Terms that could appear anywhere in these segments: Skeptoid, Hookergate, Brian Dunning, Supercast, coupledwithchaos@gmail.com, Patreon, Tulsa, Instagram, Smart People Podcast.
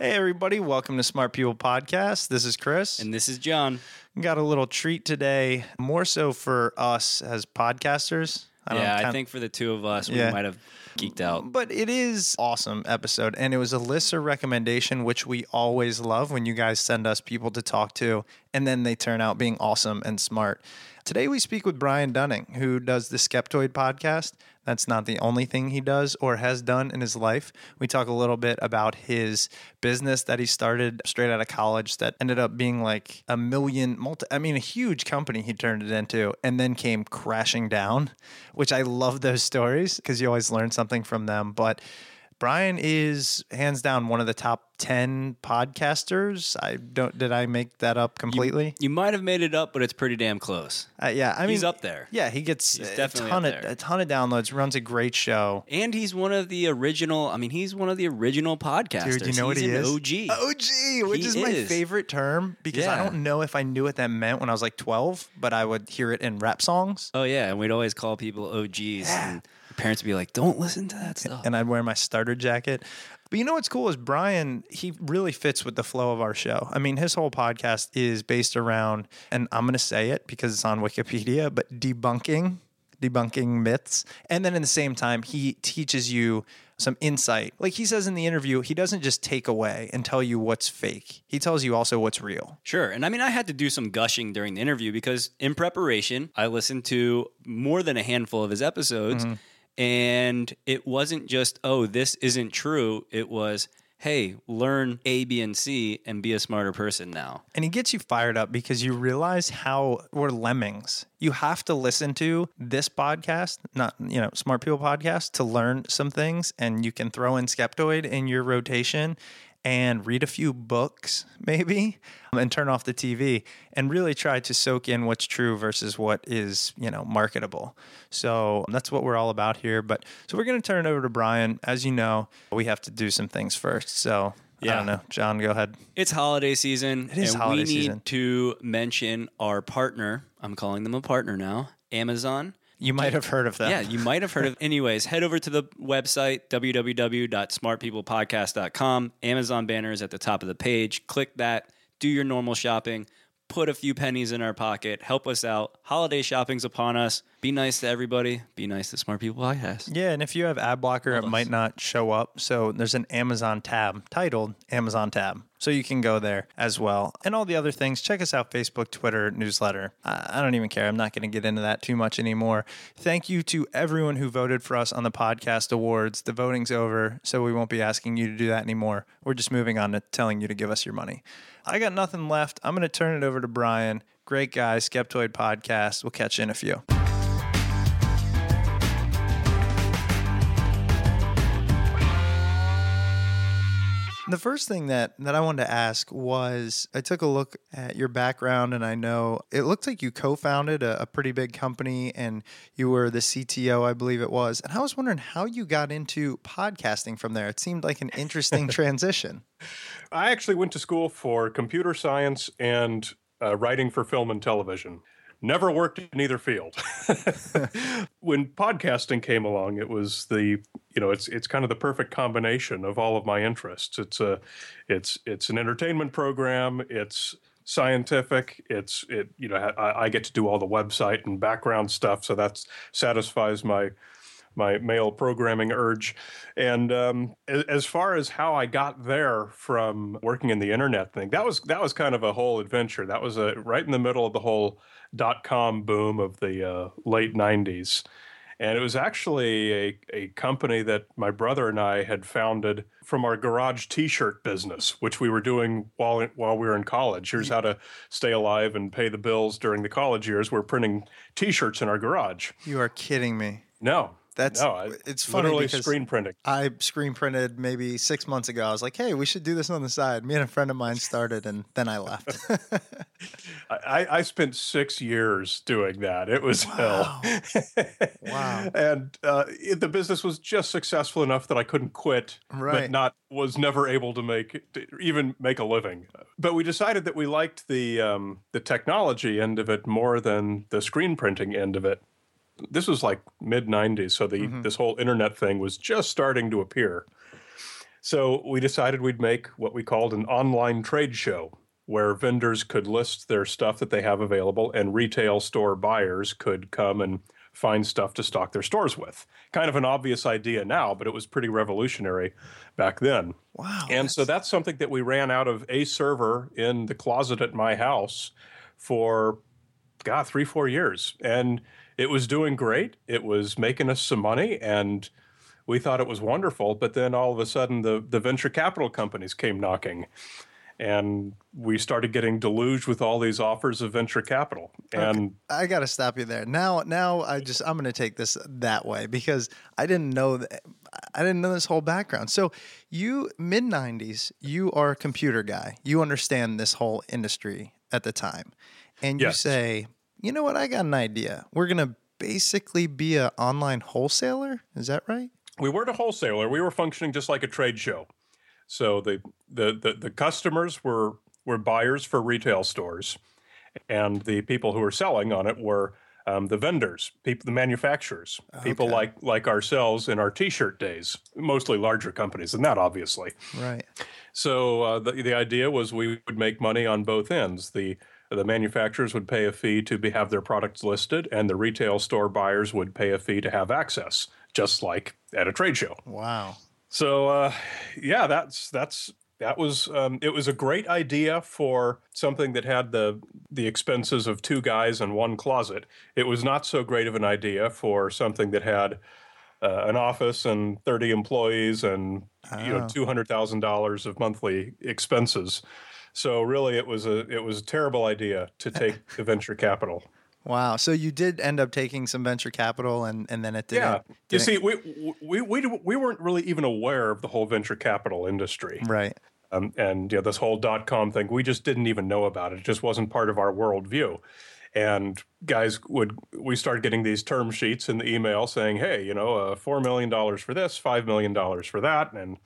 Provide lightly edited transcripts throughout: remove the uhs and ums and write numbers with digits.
Hey, everybody. Welcome to Smart People Podcast. This is Chris. And this is John. Got a little treat today, more so for us as podcasters. I think for the two of us, we might have geeked out. But it is awesome episode, and it was a listener recommendation, which we always love when you guys send us people to talk to, and then they turn out being awesome and smart. Today, we speak with Brian Dunning, who does the Skeptoid podcast. That's not the only thing he does or has done in his life. We talk a little bit about his business that he started straight out of college that ended up being like a huge company he turned it into and then came crashing down, which I love those stories because you always learn something from them. But Brian is hands down one of the top 10 podcasters. Did I make that up completely? You might have made it up, but it's pretty damn close. He's up there. Yeah, he gets a ton of downloads, runs a great show. And he's one of the original, podcasters. Dude, you know what he is? OG, which is my favorite term because I don't know if I knew what that meant when I was like 12, but I would hear it in rap songs. Oh yeah, and we'd always call people OGs and parents would be like, don't listen to that stuff. And I'd wear my starter jacket. But you know what's cool is Brian, he really fits with the flow of our show. I mean, his whole podcast is based around, and I'm going to say it because it's on Wikipedia, but debunking myths. And then in the same time, he teaches you some insight. Like he says in the interview, he doesn't just take away and tell you what's fake. He tells you also what's real. Sure. And I mean, I had to do some gushing during the interview because in preparation, I listened to more than a handful of his episodes. Mm-hmm. And it wasn't just, oh, this isn't true. It was, hey, learn A, B, and C and be a smarter person now. And he gets you fired up because you realize how we're lemmings. You have to listen to this podcast, Smart People Podcast, to learn some things. And you can throw in Skeptoid in your rotation and read a few books maybe and turn off the TV and really try to soak in what's true versus what is, marketable. So that's what we're all about here. But so we're going to turn it over to Brian. As you know, we have to do some things first. So I don't know. John, go ahead. It's holiday season. It is holiday season. We need to mention our partner. I'm calling them a partner now. Amazon. You might have heard of them. Yeah, you might have heard of. Anyways, head over to the website, www.smartpeoplepodcast.com. Amazon banner is at the top of the page. Click that. Do your normal shopping. Put a few pennies in our pocket. Help us out. Holiday shopping's upon us. Be nice to everybody. Be nice to Smart People Podcast. Yeah, and if you have ad blocker, it might not show up. So there's an Amazon tab titled Amazon tab. So you can go there as well. And all the other things, check us out, Facebook, Twitter, newsletter. I don't even care. I'm not going to get into that too much anymore. Thank you to everyone who voted for us on the podcast awards. The voting's over, so we won't be asking you to do that anymore. We're just moving on to telling you to give us your money. I got nothing left. I'm going to turn it over to Brian. Great guy, Skeptoid Podcast. We'll catch you in a few. The first thing that I wanted to ask was, I took a look at your background, and I know it looked like you co-founded a pretty big company, and you were the CTO, I believe it was. And I was wondering how you got into podcasting from there. It seemed like an interesting transition. I actually went to school for computer science and writing for film and television. Never worked in either field. When podcasting came along, it was it's kind of the perfect combination of all of my interests. It's an entertainment program. It's scientific. I get to do all the website and background stuff, so that satisfies my male programming urge. And as far as how I got there from working in the internet thing, that was kind of a whole adventure. That was right in the middle of the whole .com boom of the late 90s. And it was actually a company that my brother and I had founded from our garage t-shirt business, which we were doing while we were in college. Here's how to stay alive and pay the bills during the college years. We're printing t-shirts in our garage. You are kidding me. No. It's funny literally because screen printing. I screen printed maybe 6 months ago. I was like, hey, we should do this on the side. Me and a friend of mine started, and then I left. I spent 6 years doing that. It was hell. Wow. And the business was just successful enough that I couldn't quit, right. But was never able to even make a living. But we decided that we liked the technology end of it more than the screen printing end of it. This was like mid-90s, so this whole internet thing was just starting to appear. So we decided we'd make what we called an online trade show, where vendors could list their stuff that they have available, and retail store buyers could come and find stuff to stock their stores with. Kind of an obvious idea now, but it was pretty revolutionary back then. Wow! And so that's something that we ran out of a server in the closet at my house for, 3-4 years. And it was doing great. It was making us some money, and we thought it was wonderful. But then all of a sudden, the venture capital companies came knocking, and we started getting deluged with all these offers of venture capital. And okay. I got to stop you there. Now I'm going to take this that way, because I didn't know this whole background. So you, mid-90s, you are a computer guy. You understand this whole industry at the time. And you say, you know what? I got an idea. We're going to basically be an online wholesaler. Is that right? We weren't a wholesaler. We were functioning just like a trade show. So the customers were buyers for retail stores, and the people who were selling on it were the vendors, the manufacturers, people like ourselves in our T-shirt days, mostly larger companies than that, obviously. Right. So the idea was we would make money on both ends. The manufacturers would pay a fee to have their products listed, and the retail store buyers would pay a fee to have access, just like at a trade show. Wow. So, it was a great idea for something that had the expenses of two guys and one closet. It was not so great of an idea for something that had an office and 30 employees and $200,000 of monthly expenses. So really, it was a terrible idea to take the venture capital. Wow! So you did end up taking some venture capital, and then it didn't. Yeah, you see, we weren't really even aware of the whole venture capital industry, right? This whole .com thing, we just didn't even know about it. It just wasn't part of our worldview. And we started getting these term sheets in the email saying, hey, $4 million for this, $5 million for that, and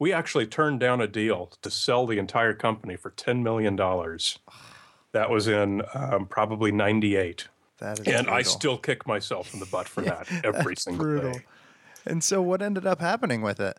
we actually turned down a deal to sell the entire company for $10 million. That was in probably 98. That is brutal. I still kick myself in the butt for that every single day. And so, what ended up happening with it?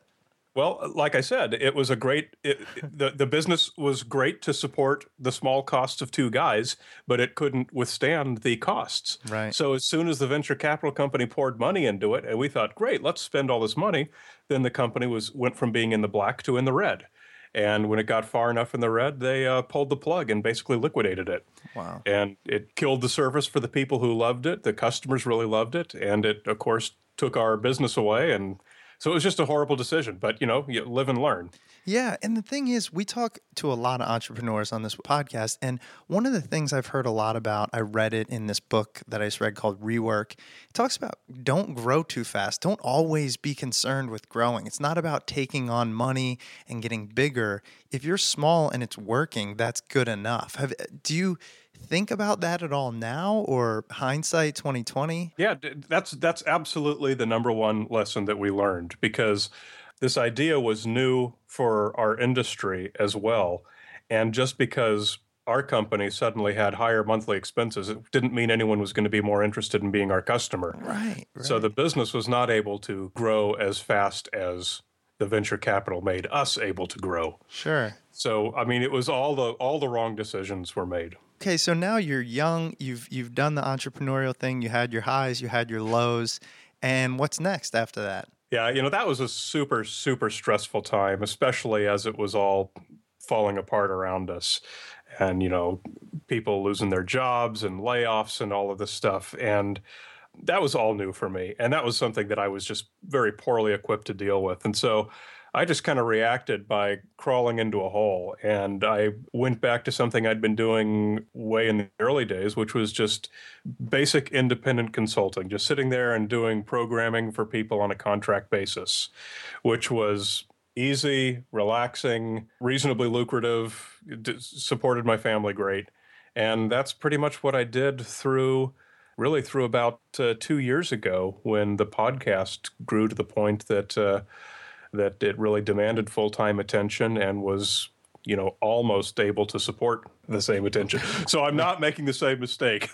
Well, like I said, it was a great the business was great to support the small costs of two guys, but it couldn't withstand the costs. Right. So as soon as the venture capital company poured money into it, and we thought, great, let's spend all this money, then the company went from being in the black to in the red. And when it got far enough in the red, they pulled the plug and basically liquidated it. Wow. And it killed the service for the people who loved it. The customers really loved it. And it, of course, took our business away and So it was just a horrible decision, but you live and learn. Yeah. And the thing is, we talk to a lot of entrepreneurs on this podcast. And one of the things I've heard a lot about, I read it in this book that I just read called Rework. It talks about don't grow too fast. Don't always be concerned with growing. It's not about taking on money and getting bigger. If you're small and it's working, that's good enough. Do you think about that at all now, or hindsight 2020? Yeah, that's absolutely the number one lesson that we learned, because this idea was new for our industry as well. And just because our company suddenly had higher monthly expenses, it didn't mean anyone was going to be more interested in being our customer. Right. So the business was not able to grow as fast as the venture capital made us able to grow. Sure. So, I mean, it was all the wrong decisions were made. Okay, so now you're young, you've done the entrepreneurial thing, you had your highs, you had your lows, and what's next after that? Yeah, that was a super, super stressful time, especially as it was all falling apart around us and, people losing their jobs and layoffs and all of this stuff. And that was all new for me. And that was something that I was just very poorly equipped to deal with. And so I just kind of reacted by crawling into a hole, and I went back to something I'd been doing way in the early days, which was just basic independent consulting, just sitting there and doing programming for people on a contract basis, which was easy, relaxing, reasonably lucrative, supported my family great. And that's pretty much what I did through about 2 years ago, when the podcast grew to the point that it really demanded full-time attention and was, almost able to support the same attention. So I'm not making the same mistake.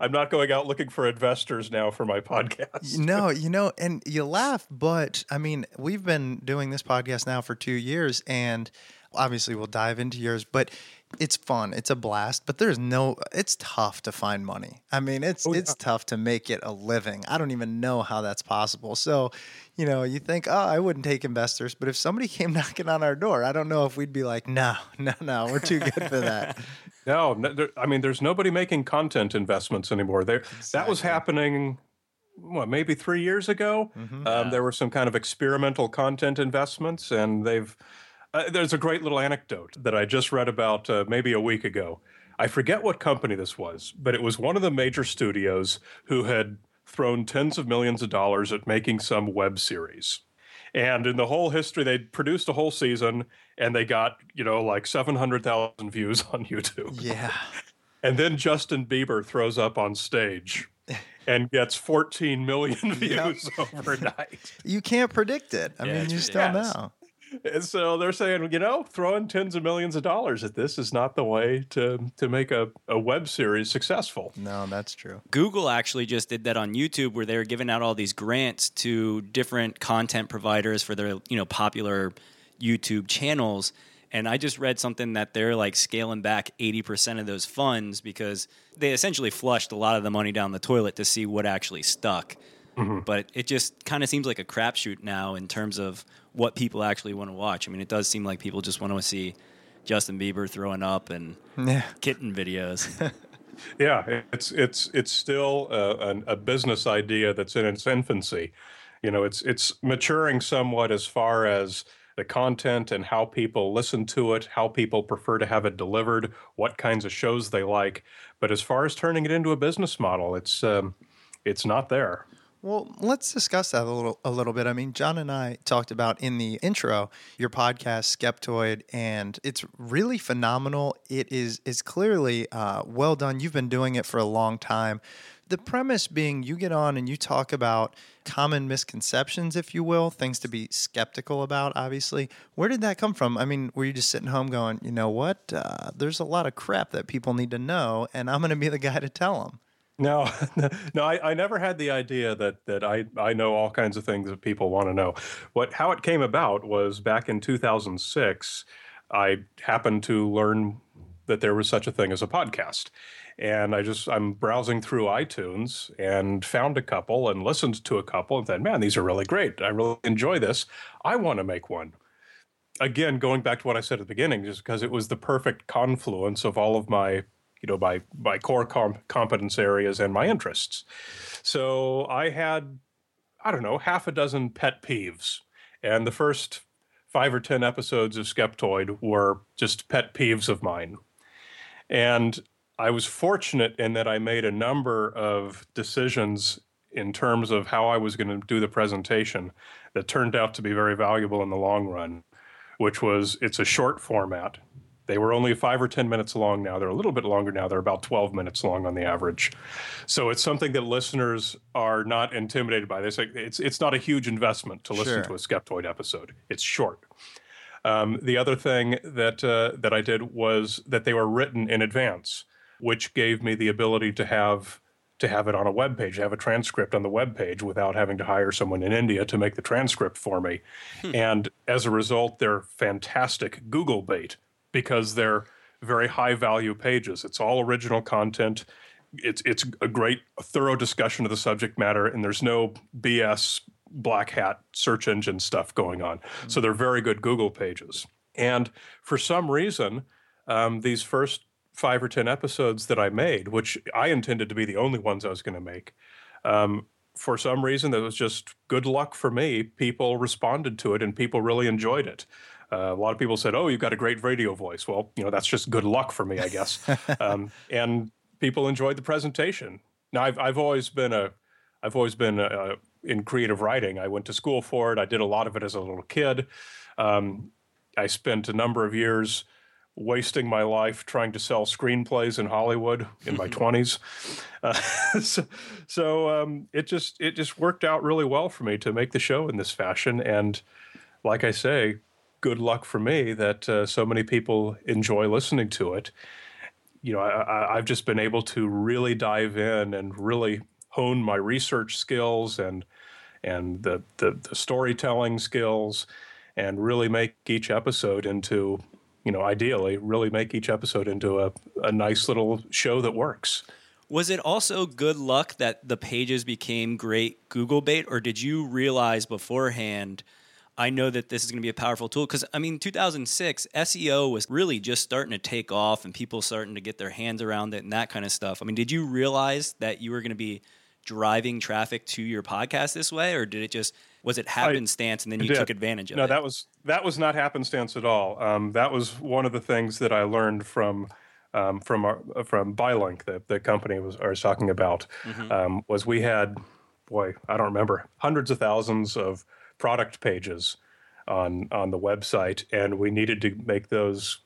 I'm not going out looking for investors now for my podcast. No, and you laugh, but I mean, we've been doing this podcast now for 2 years, and obviously we'll dive into yours, but it's fun. It's a blast, but it's tough to find money. I mean, it's tough to make it a living. I don't even know how that's possible. So, you think, oh, I wouldn't take investors, but if somebody came knocking on our door, I don't know if we'd be like, no, we're too good for that. There's nobody making content investments anymore. Exactly. That was happening, maybe 3 years ago. Mm-hmm. There were some kind of experimental content investments, and they've... there's a great little anecdote that I just read about maybe a week ago. I forget what company this was, but it was one of the major studios who had thrown tens of millions of dollars at making some web series. And in the whole history, they produced a whole season, and they got, 700,000 views on YouTube. Yeah. And then Justin Bieber throws up on stage and gets 14 million views overnight. You can't predict it. I mean, you still know. And so they're saying, throwing tens of millions of dollars at this is not the way to make a web series successful. No, that's true. Google actually just did that on YouTube, where they were giving out all these grants to different content providers for their, popular YouTube channels. And I just read something that they're like scaling back 80% of those funds, because they essentially flushed a lot of the money down the toilet to see what actually stuck. Mm-hmm. But it just kind of seems like a crapshoot now in terms of what people actually want to watch. I mean, it does seem like people just want to see Justin Bieber throwing up and kitten videos. Yeah, it's still a business idea that's in its infancy. It's maturing somewhat as far as the content and how people listen to it, how people prefer to have it delivered, what kinds of shows they like. But as far as turning it into a business model, it's not there. Well, let's discuss that a little bit. I mean, John and I talked about in the intro your podcast, Skeptoid, and it's really phenomenal. It's clearly well done. You've been doing it for a long time. The premise being, you get on and you talk about common misconceptions, if you will, things to be skeptical about, obviously. Where did that come from? I mean, were you just sitting home going, you know what? There's a lot of crap that people need to know, and I'm going to be the guy to tell them. No, I never had the idea that I know all kinds of things that people want to know. How it came about was back in 2006, I happened to learn that there was such a thing as a podcast. And I'm browsing through iTunes and found a couple and listened to a couple and thought, man, these are really great. I really enjoy this. I want to make one. Again, going back to what I said at the beginning, just because it was the perfect confluence of all of my by core competence areas and my interests. So I had, half a dozen pet peeves And the first 5 or 10 episodes of Skeptoid were just pet peeves of mine. And I was fortunate in that I made a number of decisions in terms of how I was going to do the presentation that turned out to be very valuable in the long run, which was it's a short format. They were only 5 or 10 minutes long now. They're a little bit longer now. They're about 12 minutes long on the average. So it's something that listeners are not intimidated by. They say it's not a huge investment to listen to a Skeptoid episode. It's short. The other thing that that I did was that they were written in advance, which gave me the ability to have it on a web page, have a transcript on the web page without having to hire someone in India to make the transcript for me. And as a result, they're fantastic Google bait because they're very high value pages. It's all original content. It's a great, thorough discussion of the subject matter, and there's no BS black hat search engine stuff going on. So they're very good Google pages. And for some reason, these first 5 or 10 episodes that I made, which I intended to be the only ones I was going to make, for some reason that was just good luck for me. People responded to it and people really enjoyed it. A lot of people said, "Oh, you've got a great radio voice." Well, that's just good luck for me, I guess. And people enjoyed the presentation. Now, I've always been in creative writing. I went to school for it. I did a lot of it as a little kid. I spent a number of years wasting my life trying to sell screenplays in Hollywood in my 20s. It just worked out really well for me to make the show in this fashion. And like I say, good luck for me that so many people enjoy listening to it. I've just been able to really dive in and really hone my research skills and the storytelling skills and really make each episode into... ideally, really make each episode into a nice little show that works. Was it also good luck that the pages became great Google bait, or did you realize beforehand, I know that this is going to be a powerful tool? Because, 2006, SEO was really just starting to take off and people starting to get their hands around it and that kind of stuff. Did you realize that you were going to be driving traffic to your podcast this way, or did it just... was it happenstance and then you took advantage of it? No, that was not happenstance at all. That was one of the things that I learned from Bylink, the company I was talking about, was we had, I don't remember, hundreds of thousands of product pages on the website, and we needed to make those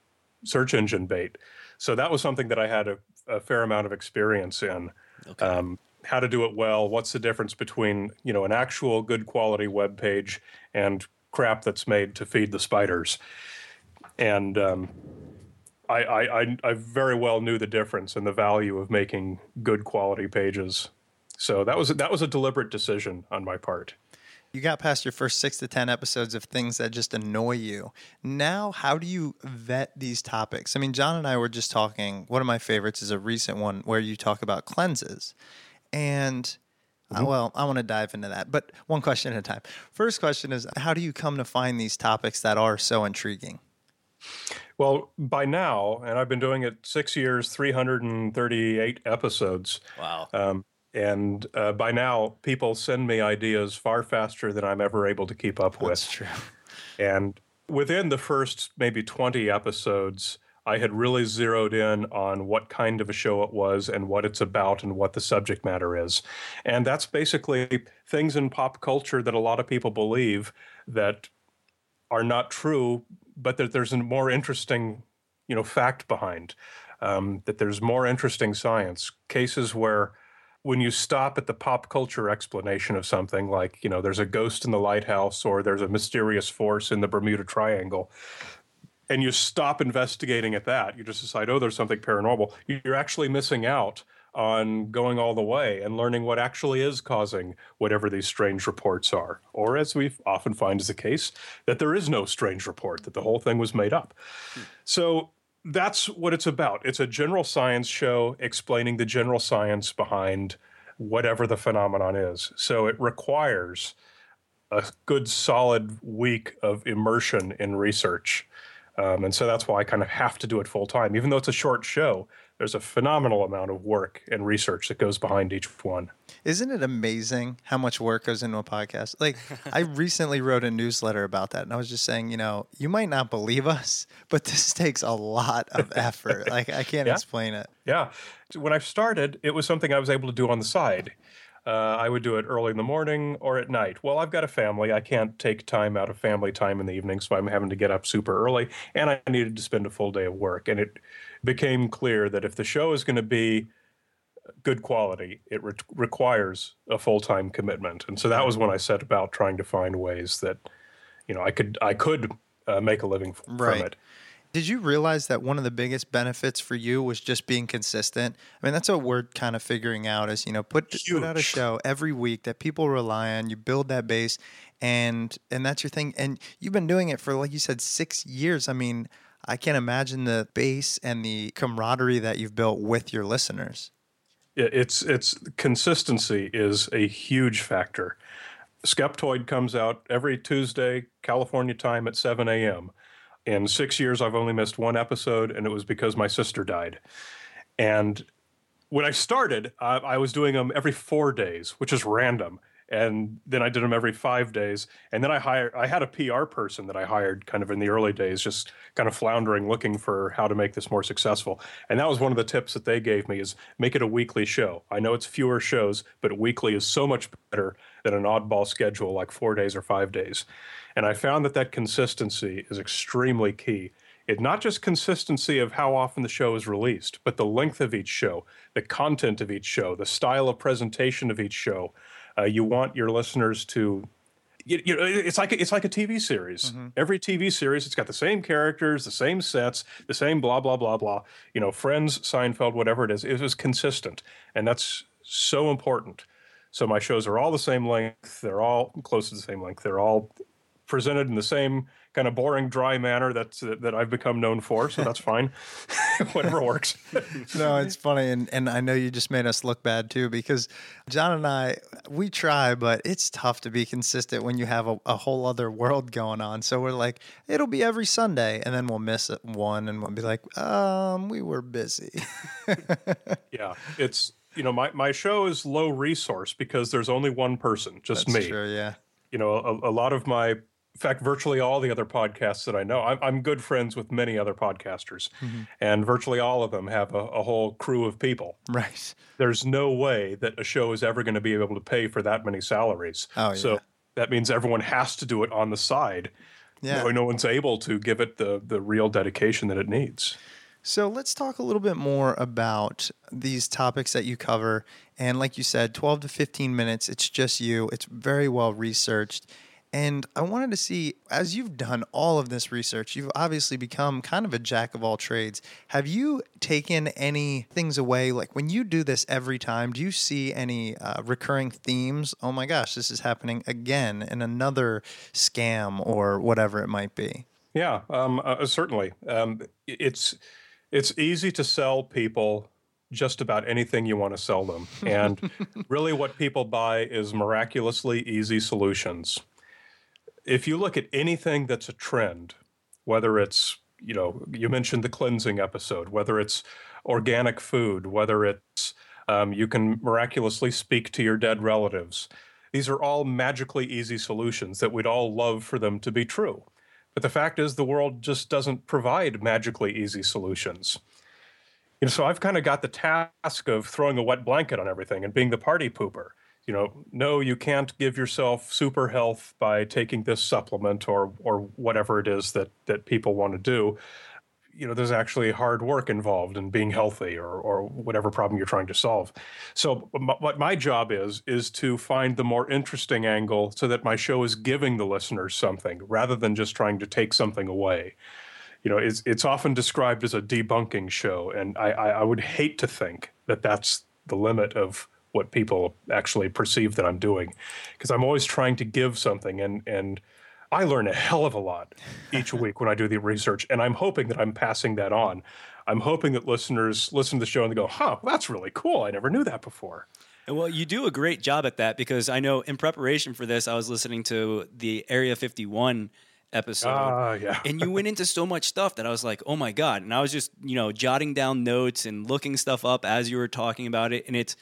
search engine bait. So that was something that I had a fair amount of experience in. Okay. How to do it well, what's the difference between, an actual good quality web page and crap that's made to feed the spiders. And I very well knew the difference and the value of making good quality pages. So that was a deliberate decision on my part. You got past your first 6 to 10 episodes of things that just annoy you. Now, how do you vet these topics? John and I were just talking, one of my favorites is a recent one where you talk about cleanses. And, I want to dive into that, but one question at a time. First question is, how do you come to find these topics that are so intriguing? Well, by now, and I've been doing it 6 years, 338 episodes. Wow. And by now, people send me ideas far faster than I'm ever able to keep up with. That's true. And within the first maybe 20 episodes, I had really zeroed in on what kind of a show it was and what it's about and what the subject matter is. And that's basically things in pop culture that a lot of people believe that are not true, but that there's a more interesting, fact behind, that there's more interesting science. Cases where when you stop at the pop culture explanation of something like, there's a ghost in the lighthouse or there's a mysterious force in the Bermuda Triangle, and you stop investigating at that, you just decide, oh, there's something paranormal, you're actually missing out on going all the way and learning what actually is causing whatever these strange reports are. Or, as we often find is the case, that there is no strange report, that the whole thing was made up. So that's what it's about. It's a general science show explaining the general science behind whatever the phenomenon is. So it requires a good solid week of immersion in research. And so that's why I kind of have to do it full time. Even though it's a short show, There's a phenomenal amount of work and research that goes behind each one. Isn't it amazing how much work goes into a podcast? Like, I recently wrote a newsletter about that, and I was just saying, you know, you might not believe us, but this takes a lot of effort. Like, I can't explain it. Yeah. When I started, it was something I was able to do on the side. I would do it early in the morning or at night. Well, I've got a family. I can't take time out of family time in the evening, so I'm having to get up super early, and I needed to spend a full day of work. And it became clear that if the show is going to be good quality, it requires a full-time commitment. And so that was when I set about trying to find ways that, you know, I could make a living from it. Did you realize that one of the biggest benefits for you was just being consistent? I mean, that's what we're kind of figuring out is, you know, put out a show every week that people rely on. You build that base, and that's your thing. And you've been doing it for, like you said, 6 years. I mean, I can't imagine the base and the camaraderie that you've built with your listeners. It's consistency is a huge factor. Skeptoid comes out every Tuesday, California time at 7 a.m., In 6 years, I've only missed one episode, and it was because my sister died. And when I started, I was doing them every 4 days, which is random. And then I did them every 5 days. And then I had a PR person that I hired kind of in the early days, just kind of floundering, looking for how to make this more successful. And that was one of the tips that they gave me is make it a weekly show. I know it's fewer shows, but weekly is so much better than an oddball schedule like 4 days or 5 days. And I found that consistency is extremely key. It's not just consistency of how often the show is released, but the length of each show, the content of each show, the style of presentation of each show. You want your listeners to, you know, it's like a TV series. Mm-hmm. Every TV series, it's got the same characters, the same sets, the same blah, blah, blah, blah. You know, Friends, Seinfeld, whatever it is, it was consistent. And that's so important. So my shows are all the same length. They're all close to the same length. They're all presented in the same kind of boring, dry manner that I've become known for, so that's fine. Whatever works. No, it's funny, and I know you just made us look bad, too, because John and I, we try, but it's tough to be consistent when you have a whole other world going on. So we're like, it'll be every Sunday, and then we'll miss one, and we'll be like, we were busy. Yeah, it's, you know, my show is low resource because there's only one person, just that's me. That's true, yeah. You know, a lot of my... In fact, virtually all the other podcasts that I know, I'm good friends with many other podcasters, mm-hmm. and virtually all of them have a whole crew of people. Right. There's no way that a show is ever going to be able to pay for that many salaries. Oh, yeah. So that means everyone has to do it on the side. Yeah. No one's able to give it the real dedication that it needs. So let's talk a little bit more about these topics that you cover. And like you said, 12 to 15 minutes, it's just you. It's very well researched. And I wanted to see, as you've done all of this research, you've obviously become kind of a jack of all trades. Have you taken any things away? Like when you do this every time, do you see any recurring themes? Oh my gosh, this is happening again in another scam or whatever it might be. Yeah, certainly. It's easy to sell people just about anything you want to sell them. And really what people buy is miraculously easy solutions. If you look at anything that's a trend, whether it's, you know, you mentioned the cleansing episode, whether it's organic food, whether it's you can miraculously speak to your dead relatives, these are all magically easy solutions that we'd all love for them to be true. But the fact is the world just doesn't provide magically easy solutions. You know, so I've kind of got the task of throwing a wet blanket on everything and being the party pooper. You know, no, you can't give yourself super health by taking this supplement or whatever it is that people want to do. You know, there's actually hard work involved in being healthy or whatever problem you're trying to solve. So what my job is to find the more interesting angle so that my show is giving the listeners something rather than just trying to take something away. You know, it's often described as a debunking show, and I would hate to think that that's the limit of what people actually perceive that I'm doing, because I'm always trying to give something, and I learn a hell of a lot each week when I do the research, and I'm hoping that I'm passing that on. I'm hoping that listeners listen to the show and they go, huh, well, that's really cool. I never knew that before. And well, you do a great job at that, because I know in preparation for this, I was listening to the Area 51 episode. Yeah. And you went into so much stuff that I was like, oh my God. And I was just, you know, jotting down notes and looking stuff up as you were talking about it. And it's,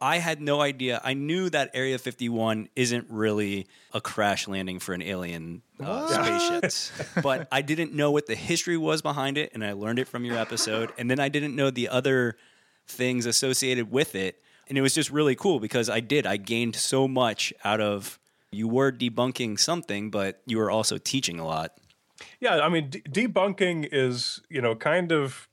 I had no idea. I knew that Area 51 isn't really a crash landing for an alien spaceship, but I didn't know what the history was behind it, and I learned it from your episode. And then I didn't know the other things associated with it, and it was just really cool because I gained so much out of. You were debunking something, but you were also teaching a lot. Yeah, I mean, debunking is, you know, kind of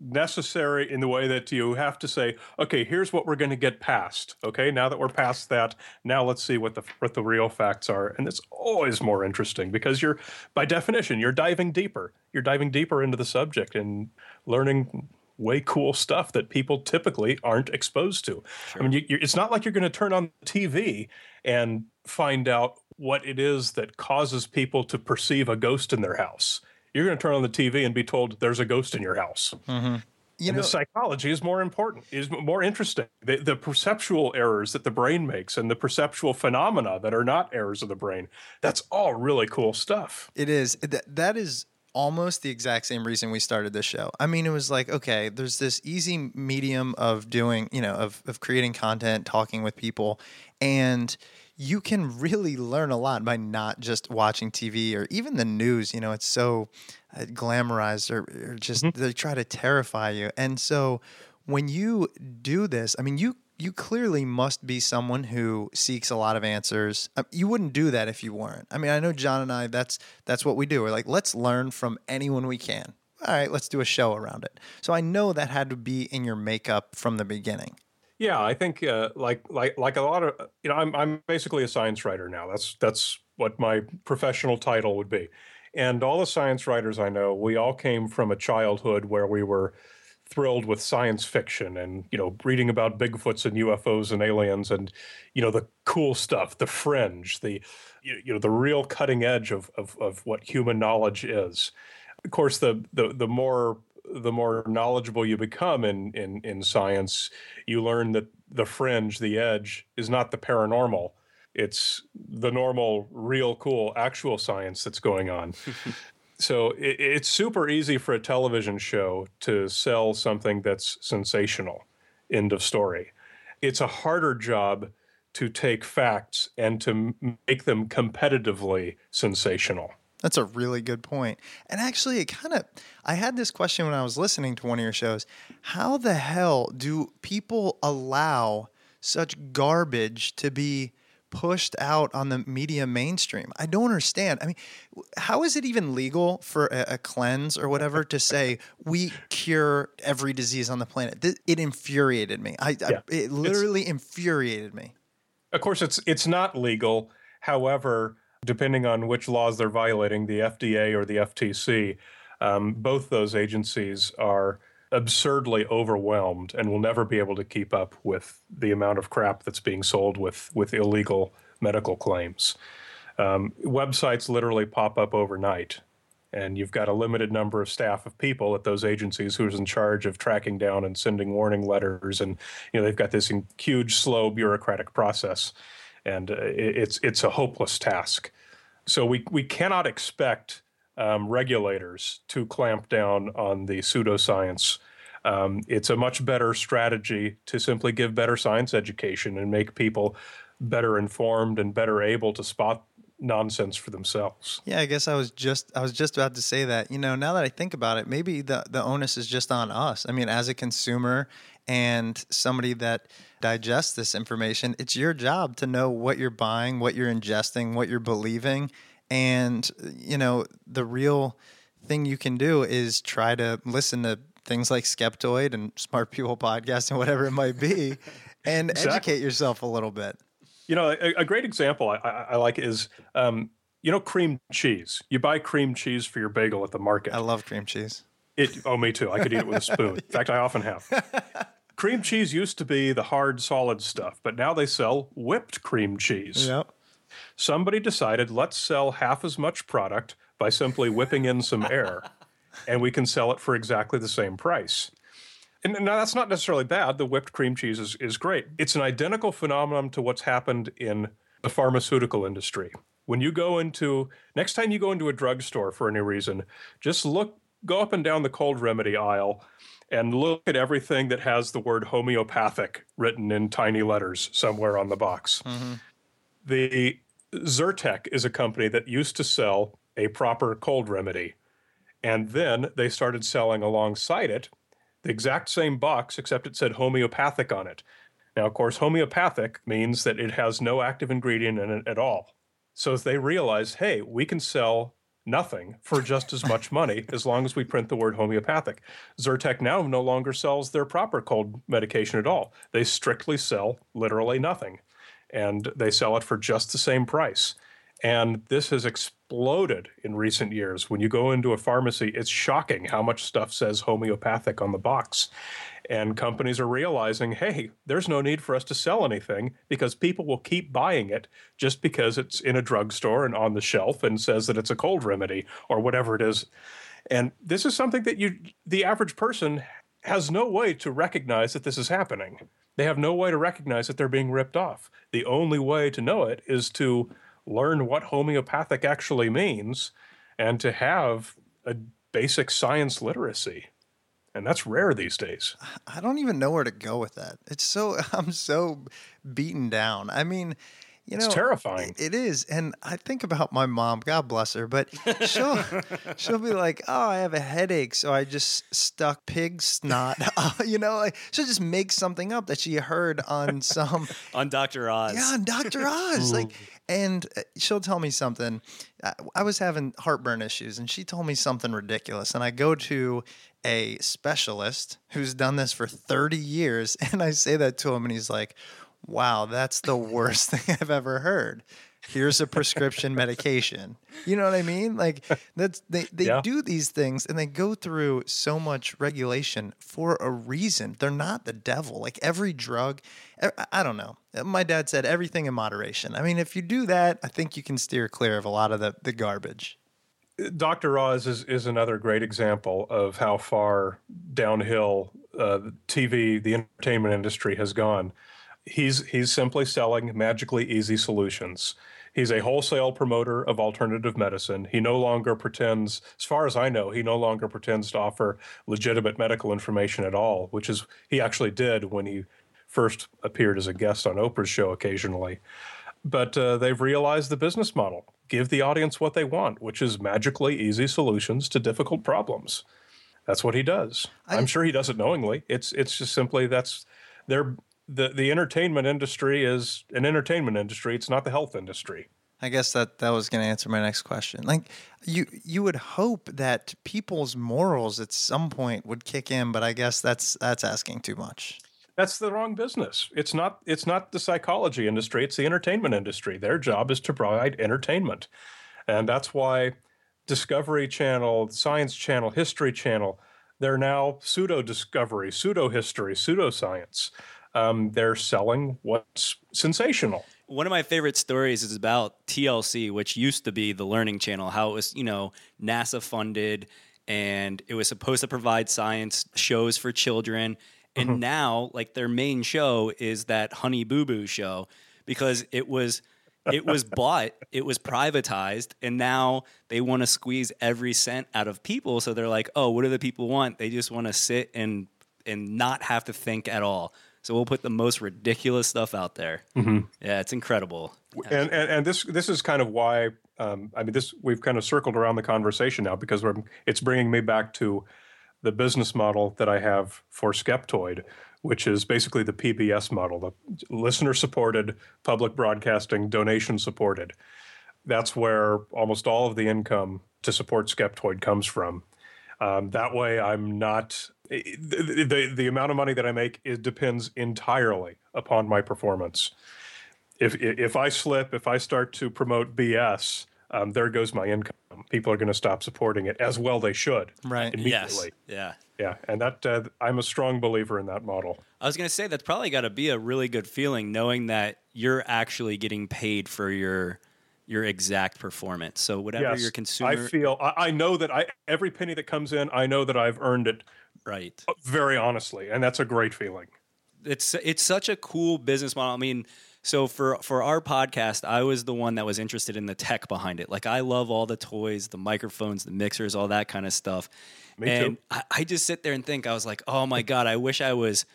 necessary in the way that you have to say, okay, here's what we're going to get past. Okay, now that we're past that, now let's see what the real facts are. And it's always more interesting because you're, by definition, you're diving deeper. You're diving deeper into the subject and learning way cool stuff that people typically aren't exposed to. Sure. I mean, it's not like you're going to turn on the TV and find out what it is that causes people to perceive a ghost in their house. You're going to turn on the TV and be told there's a ghost in your house. Mm-hmm. You know, the psychology is more important, is more interesting. The perceptual errors that the brain makes and the perceptual phenomena that are not errors of the brain, that's all really cool stuff. It is. That is almost the exact same reason we started this show. I mean, it was like, okay, there's this easy medium of doing, you know, of creating content, talking with people, and you can really learn a lot by not just watching TV or even the news. You know, it's so glamorized or just they try to terrify you. And so when you do this, I mean, you clearly must be someone who seeks a lot of answers. You wouldn't do that if you weren't. I mean, I know John and I, that's what we do. We're like, let's learn from anyone we can. All right, let's do a show around it. So I know that had to be in your makeup from the beginning. Yeah, I think like a lot of, you know, I'm basically a science writer now. That's what my professional title would be. And all the science writers I know, we all came from a childhood where we were thrilled with science fiction and, you know, reading about Bigfoots and UFOs and aliens and, you know, the cool stuff, the fringe, the, you know, the real cutting edge of what human knowledge is. Of course, the more knowledgeable you become in science, you learn that the fringe, the edge, is not the paranormal. It's the normal, real, cool, actual science that's going on. So it's super easy for a television show to sell something that's sensational. End of story. It's a harder job to take facts and to make them competitively sensational. That's a really good point. And actually, it kind of, I had this question when I was listening to one of your shows. How the hell do people allow such garbage to be pushed out on the media mainstream? I don't understand. I mean, how is it even legal for a cleanse or whatever to say, we cure every disease on the planet? It infuriated me. It literally infuriated me. Of course, it's not legal. However, depending on which laws they're violating, the FDA or the FTC, both those agencies are absurdly overwhelmed and will never be able to keep up with the amount of crap that's being sold with illegal medical claims. Websites literally pop up overnight, and you've got a limited number of staff of people at those agencies who's in charge of tracking down and sending warning letters, and you know they've got this huge, slow bureaucratic process. And it's a hopeless task. So we cannot expect regulators to clamp down on the pseudoscience. It's a much better strategy to simply give better science education and make people better informed and better able to spot nonsense for themselves. Yeah, I guess I was just about to say that. You know, now that I think about it, maybe the onus is just on us. I mean, as a consumer and somebody that digests this information, it's your job to know what you're buying, what you're ingesting, what you're believing. And, you know, the real thing you can do is try to listen to things like Skeptoid and Smart People Podcast and whatever it might be and educate yourself a little bit. You know, a great example I like is, you know, cream cheese. You buy cream cheese for your bagel at the market. I love cream cheese. Me too. I could eat it with a spoon. In fact, I often have. Cream cheese used to be the hard, solid stuff, but now they sell whipped cream cheese. Yep. Somebody decided, let's sell half as much product by simply whipping in some air, and we can sell it for exactly the same price. And now that's not necessarily bad. The whipped cream cheese is great. It's an identical phenomenon to what's happened in the pharmaceutical industry. When you go into, next time you go into a drugstore for any reason, just look, go up and down the cold remedy aisle and look at everything that has the word homeopathic written in tiny letters somewhere on the box. Mm-hmm. The Zyrtec is a company that used to sell a proper cold remedy. And then they started selling alongside it the exact same box, except it said homeopathic on it. Now, of course, homeopathic means that it has no active ingredient in it at all. So they realized, hey, we can sell nothing for just as much money as long as we print the word homeopathic. Zyrtec now no longer sells their proper cold medication at all. They strictly sell literally nothing, and they sell it for just the same price. And this has exploded in recent years. When you go into a pharmacy, it's shocking how much stuff says homeopathic on the box. And companies are realizing, hey, there's no need for us to sell anything because people will keep buying it just because it's in a drugstore and on the shelf and says that it's a cold remedy or whatever it is. And this is something that the average person has no way to recognize that this is happening. They have no way to recognize that they're being ripped off. The only way to know it is to learn what homeopathic actually means and to have a basic science literacy. And that's rare these days. I don't even know where to go with that. I'm so beaten down. I mean, it's terrifying. It is. And I think about my mom, God bless her, but she'll be like, oh, I have a headache, so I just stuck pig snot. She'll just make something up that she heard on some... on Dr. Oz. Yeah, on Dr. Oz. And she'll tell me something. I was having heartburn issues, and she told me something ridiculous. And I go to a specialist who's done this for 30 years, and I say that to him, and he's like, wow, that's the worst thing I've ever heard. Here's a prescription medication. You know what I mean? Like that's they do these things and they go through so much regulation for a reason. They're not the devil. Like every drug, I don't know. My dad said everything in moderation. I mean, if you do that, I think you can steer clear of a lot of the garbage. Dr. Oz is another great example of how far downhill the entertainment industry has gone. He's simply selling magically easy solutions. He's a wholesale promoter of alternative medicine. He no longer pretends, as far as I know, he no longer pretends to offer legitimate medical information at all, which is he actually did when he first appeared as a guest on Oprah's show occasionally. But they've realized the business model. Give the audience what they want, which is magically easy solutions to difficult problems. That's what he does. I'm sure he does it knowingly. It's just simply that's their... The entertainment industry is an entertainment industry. It's not the health industry. I guess that was going to answer my next question. Like you would hope that people's morals at some point would kick in, but I guess that's asking too much. That's the wrong business. It's not the psychology industry. It's the entertainment industry. Their job is to provide entertainment. And that's why Discovery Channel, Science Channel, History Channel, they're now pseudo-discovery, pseudo-history, pseudoscience. They're selling what's sensational. One of my favorite stories is about TLC, which used to be the Learning Channel, how it was, NASA funded and it was supposed to provide science shows for children. And now like their main show is that Honey Boo Boo show because it was bought, it was privatized, and now they want to squeeze every cent out of people. So they're like, oh, what do the people want? They just want to sit and not have to think at all. So we'll put the most ridiculous stuff out there. Mm-hmm. Yeah, it's incredible. And this is kind of why we've kind of circled around the conversation now because it's bringing me back to the business model that I have for Skeptoid, which is basically the PBS model, the listener-supported, public broadcasting, donation-supported. That's where almost all of the income to support Skeptoid comes from. That way, I'm not... The amount of money that I make, it depends entirely upon my performance. If I slip, if I start to promote BS, there goes my income. People are going to stop supporting it, as well they should. Right. Immediately. Yes. Yeah. And that I'm a strong believer in that model. I was going to say that's probably got to be a really good feeling, knowing that you're actually getting paid for your exact performance. So whatever your consumer, I know that every penny that comes in, I know that I've earned it. Right. Very honestly. And that's a great feeling. It's such a cool business model. I mean, So for our podcast, I was the one that was interested in the tech behind it. Like, I love all the toys, the microphones, the mixers, all that kind of stuff. Me too. I just sit there and think, I was like, oh my God, I wish I was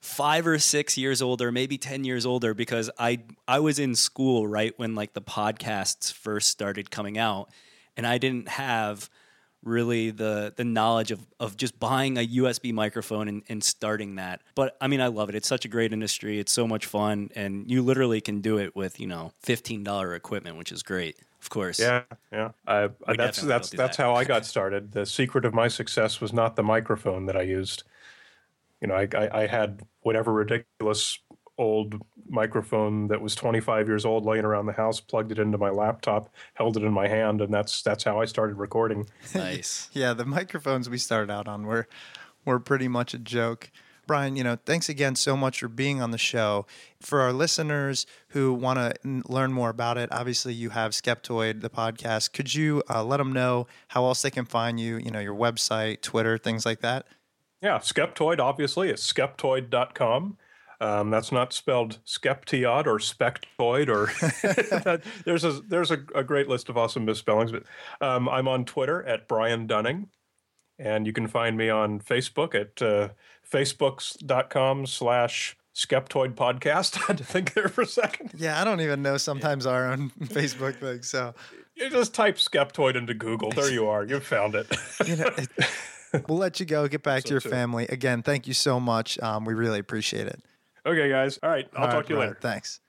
5 or 6 years older, maybe 10 years older, because I was in school right when like the podcasts first started coming out, and I didn't have really the knowledge of just buying a USB microphone and starting that. But I mean, I love it. It's such a great industry. It's so much fun, and you literally can do it with, you know, $15 equipment, which is great. Of course. Yeah. That's how I got started. The secret of my success was not the microphone that I used. You know, I had whatever ridiculous old microphone that was 25 years old laying around the house, plugged it into my laptop, held it in my hand, and that's how I started recording. Nice. Yeah, the microphones we started out on were pretty much a joke. Brian, you know, thanks again so much for being on the show. For our listeners who want to learn more about it, obviously you have Skeptoid, the podcast. Could you let them know how else they can find you, you know, your website, Twitter, things like that? Yeah, Skeptoid, obviously, is skeptoid.com. That's not spelled Skeptiod or Spectoid, or there's a great list of awesome misspellings. But I'm on Twitter at Brian Dunning, and you can find me on Facebook at facebook.com/Skeptoid Podcast. I had to think there for a second. Yeah, I don't even know sometimes our own Facebook thing. So you just type Skeptoid into Google. There you are. You found it. You know, we'll let you go. Get back to your family. Again, thank you so much. We really appreciate it. Okay, guys. All right. I'll talk to you later. Thanks.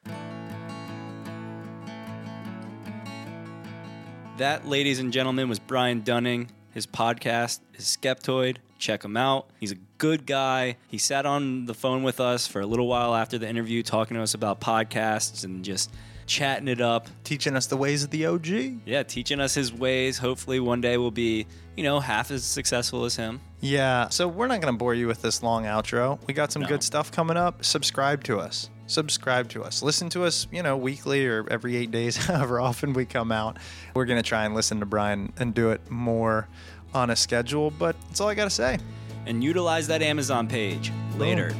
That, ladies and gentlemen, was Brian Dunning. His podcast is Skeptoid. Check him out. He's a good guy. He sat on the phone with us for a little while after the interview, talking to us about podcasts and just chatting it up. Teaching us the ways of the OG. Yeah, teaching us his ways. Hopefully one day we'll be, you know, half as successful as him. Yeah, so we're not going to bore you with this long outro. We got some good stuff coming up. Subscribe to us. Listen to us, you know, weekly or every 8 days, however often we come out. We're going to try and listen to Brian and do it more on a schedule, but that's all I got to say. And utilize that Amazon page. Later.